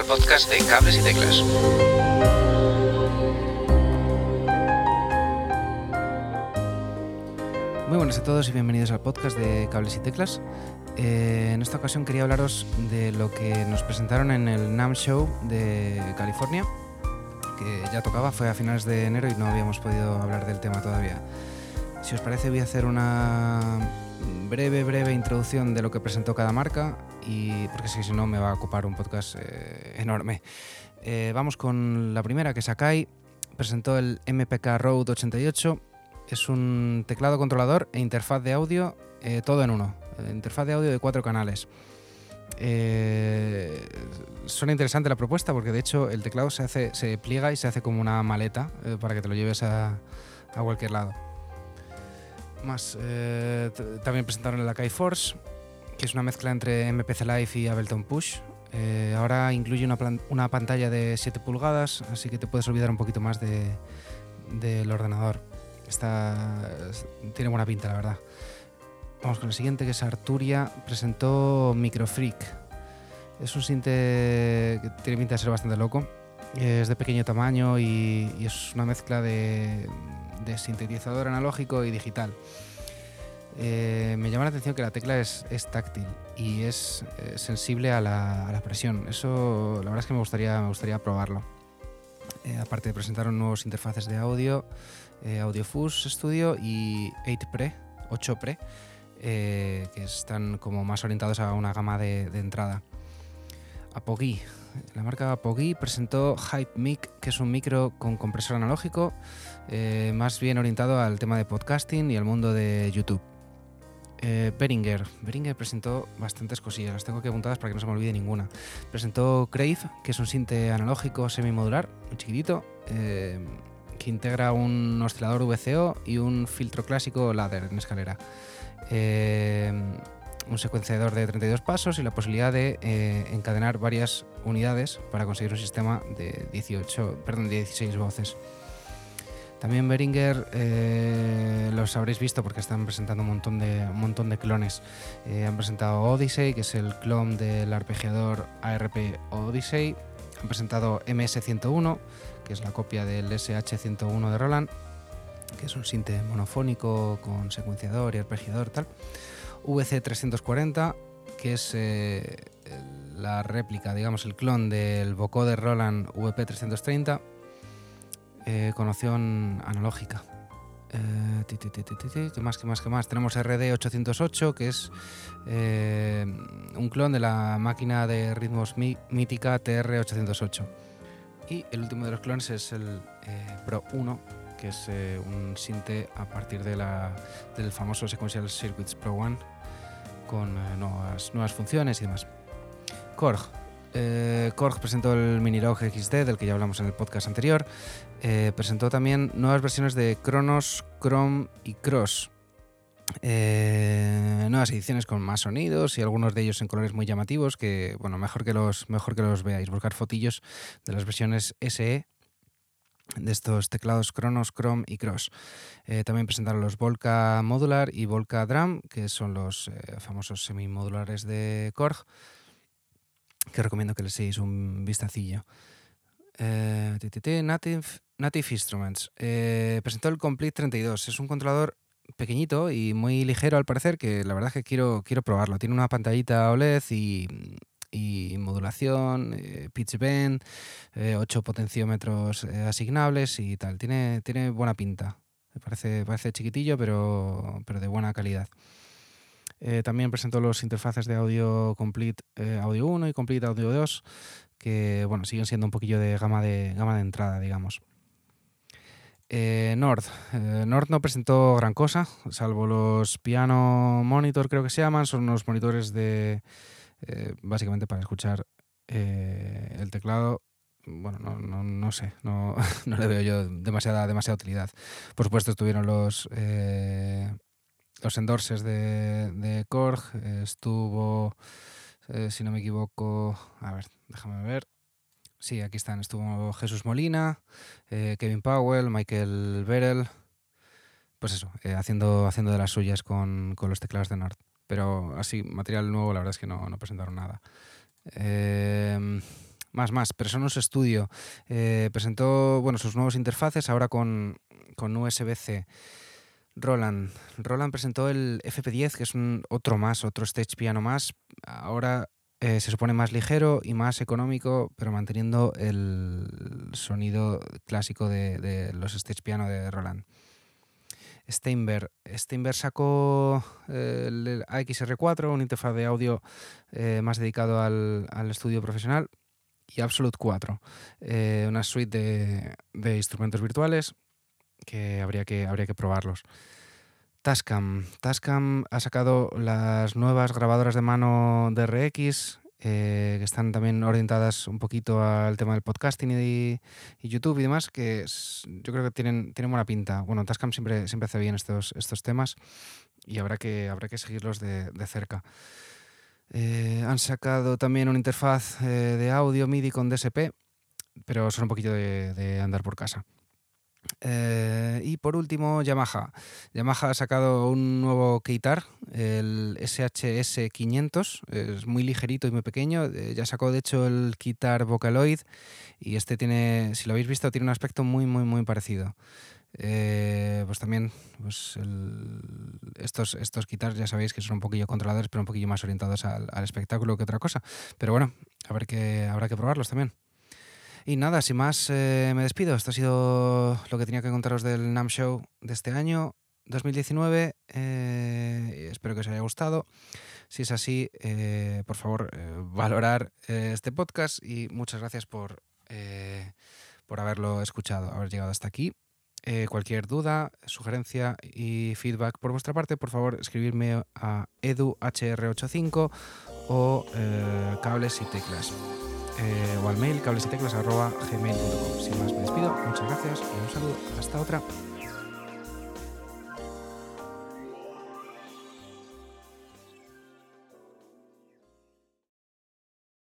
al podcast de Cables y Teclas. Muy buenas a todos y bienvenidos al podcast de Cables y Teclas. En esta ocasión quería hablaros de lo que nos presentaron en el NAMM Show de California, que ya tocaba, fue a finales de enero y no habíamos podido hablar del tema todavía. Si os parece, voy a hacer una breve introducción de lo que presentó cada marca, y porque si no me va a ocupar un podcast enorme. Vamos con la primera, que es Akai. Presentó el MPK Road 88. Es un teclado controlador e interfaz de audio todo en uno. Interfaz de audio de 4 canales. Suena interesante la propuesta, porque de hecho el teclado se pliega y se hace como una maleta para que te lo lleves a cualquier lado. Más, también presentaron el Akai Force, que es una mezcla entre MPC Live y Ableton Push. Ahora incluye una pantalla de 7 pulgadas, así que te puedes olvidar un poquito más del ordenador. Tiene buena pinta, la verdad. Vamos con el siguiente, que es Arturia. Presentó Micro Freak. Es un sinte que tiene pinta de ser bastante loco. Es de pequeño tamaño y es una mezcla de sintetizador analógico y digital. Me llama la atención que la tecla es táctil y es sensible a la presión. Eso, la verdad es que me gustaría probarlo. Aparte, presentaron nuevos interfaces de audio, AudioFuse Studio y 8 Pre, que están como más orientados a una gama de entrada. Apogee. La marca Apogee presentó Hype Mic, que es un micro con compresor analógico, más bien orientado al tema de podcasting y al mundo de YouTube. Behringer presentó bastantes cosillas, las tengo aquí apuntadas para que no se me olvide ninguna. Presentó Crave, que es un sinte analógico semimodular, muy chiquitito, que integra un oscilador VCO y un filtro clásico ladder en escalera. Un secuenciador de 32 pasos y la posibilidad de encadenar varias unidades para conseguir un sistema de 16 voces. También Behringer, los habréis visto porque están presentando un montón de clones. Han presentado Odyssey, que es el clon del arpegiador ARP Odyssey. Han presentado MS-101, que es la copia del SH-101 de Roland, que es un sinte monofónico con secuenciador y arpegiador, tal. VC340, que es la réplica, digamos, el clon del vocoder de Roland VP330, con opción analógica. ¿Qué más? Tenemos RD808, que es un clon de la máquina de ritmos mítica TR808. Y el último de los clones es el Pro 1, que es un sinte a partir del famoso Sequential Circuits Pro One, con nuevas funciones y demás. Korg. Korg presentó el Minilogue XD, del que ya hablamos en el podcast anterior. Presentó también nuevas versiones de Kronos, Chrome y Cross. Nuevas ediciones con más sonidos y algunos de ellos en colores muy llamativos, que bueno, mejor que los veáis. Buscar fotillos de las versiones SE de estos teclados Kronos, Chrome y Cross. También presentaron los Volca Modular y Volca Drum, que son los famosos semimodulares de Korg, que recomiendo que les deis un vistacillo. Native Instruments. Presentó el Complete 32. Es un controlador pequeñito y muy ligero al parecer, que la verdad es que quiero probarlo. Tiene una pantallita OLED y modulación, pitch bend, 8 potenciómetros asignables y tal. Tiene buena pinta. Parece chiquitillo, pero de buena calidad. También presentó los interfaces de audio Complete Audio 1 y Complete Audio 2, que bueno, siguen siendo un poquillo de gama de entrada, digamos. Nord. Nord no presentó gran cosa, salvo los piano monitor, creo que se llaman. Son unos monitores de... básicamente para escuchar el teclado. Bueno, no sé, no le veo yo demasiada utilidad. Por supuesto, estuvieron los endorsers de Korg. Estuvo, si no me equivoco, a ver, déjame ver. Sí, aquí están. Estuvo Jesús Molina, Kevin Powell, Michael Berel. Pues eso, haciendo de las suyas con los teclados de Nord. Pero así, material nuevo, la verdad es que no presentaron nada. más. Presonus Studio presentó, bueno, sus nuevos interfaces ahora con USB-C. Roland presentó el FP10, que es otro stage piano más. Ahora se supone más ligero y más económico, pero manteniendo el sonido clásico de los stage piano de Roland. Steinberg sacó el AXR4, una interfaz de audio más dedicado al estudio profesional, y Absolute 4, una suite de instrumentos virtuales que habría que probarlos. Tascam ha sacado las nuevas grabadoras de mano DRX, que están también orientadas un poquito al tema del podcasting y YouTube y demás, que yo creo que tienen buena pinta. Bueno, Tascam siempre hace bien estos temas y habrá que seguirlos de cerca. Han sacado también una interfaz de audio MIDI con DSP, pero son un poquito de andar por casa. Y por último, Yamaha ha sacado un nuevo keytar, el SHS500. Es muy ligerito y muy pequeño. Ya sacó de hecho el keytar Vocaloid, y este tiene, si lo habéis visto, tiene un aspecto muy muy muy parecido. Pues también estos keytars ya sabéis que son un poquillo controladores, pero un poquillo más orientados al espectáculo que otra cosa, pero bueno, habrá que probarlos también. Y nada, sin más, me despido. Esto ha sido lo que tenía que contaros del NAMM Show de este año 2019. Espero que os haya gustado. Si es así, por favor, valorar este podcast, y muchas gracias por haberlo escuchado, haber llegado hasta aquí. Cualquier duda, sugerencia y feedback por vuestra parte, por favor, escribirme a eduhr85 o cables y teclas. O al mail cablesyteclas@gmail.com. Sin más, me despido, muchas gracias y un saludo. Hasta otra.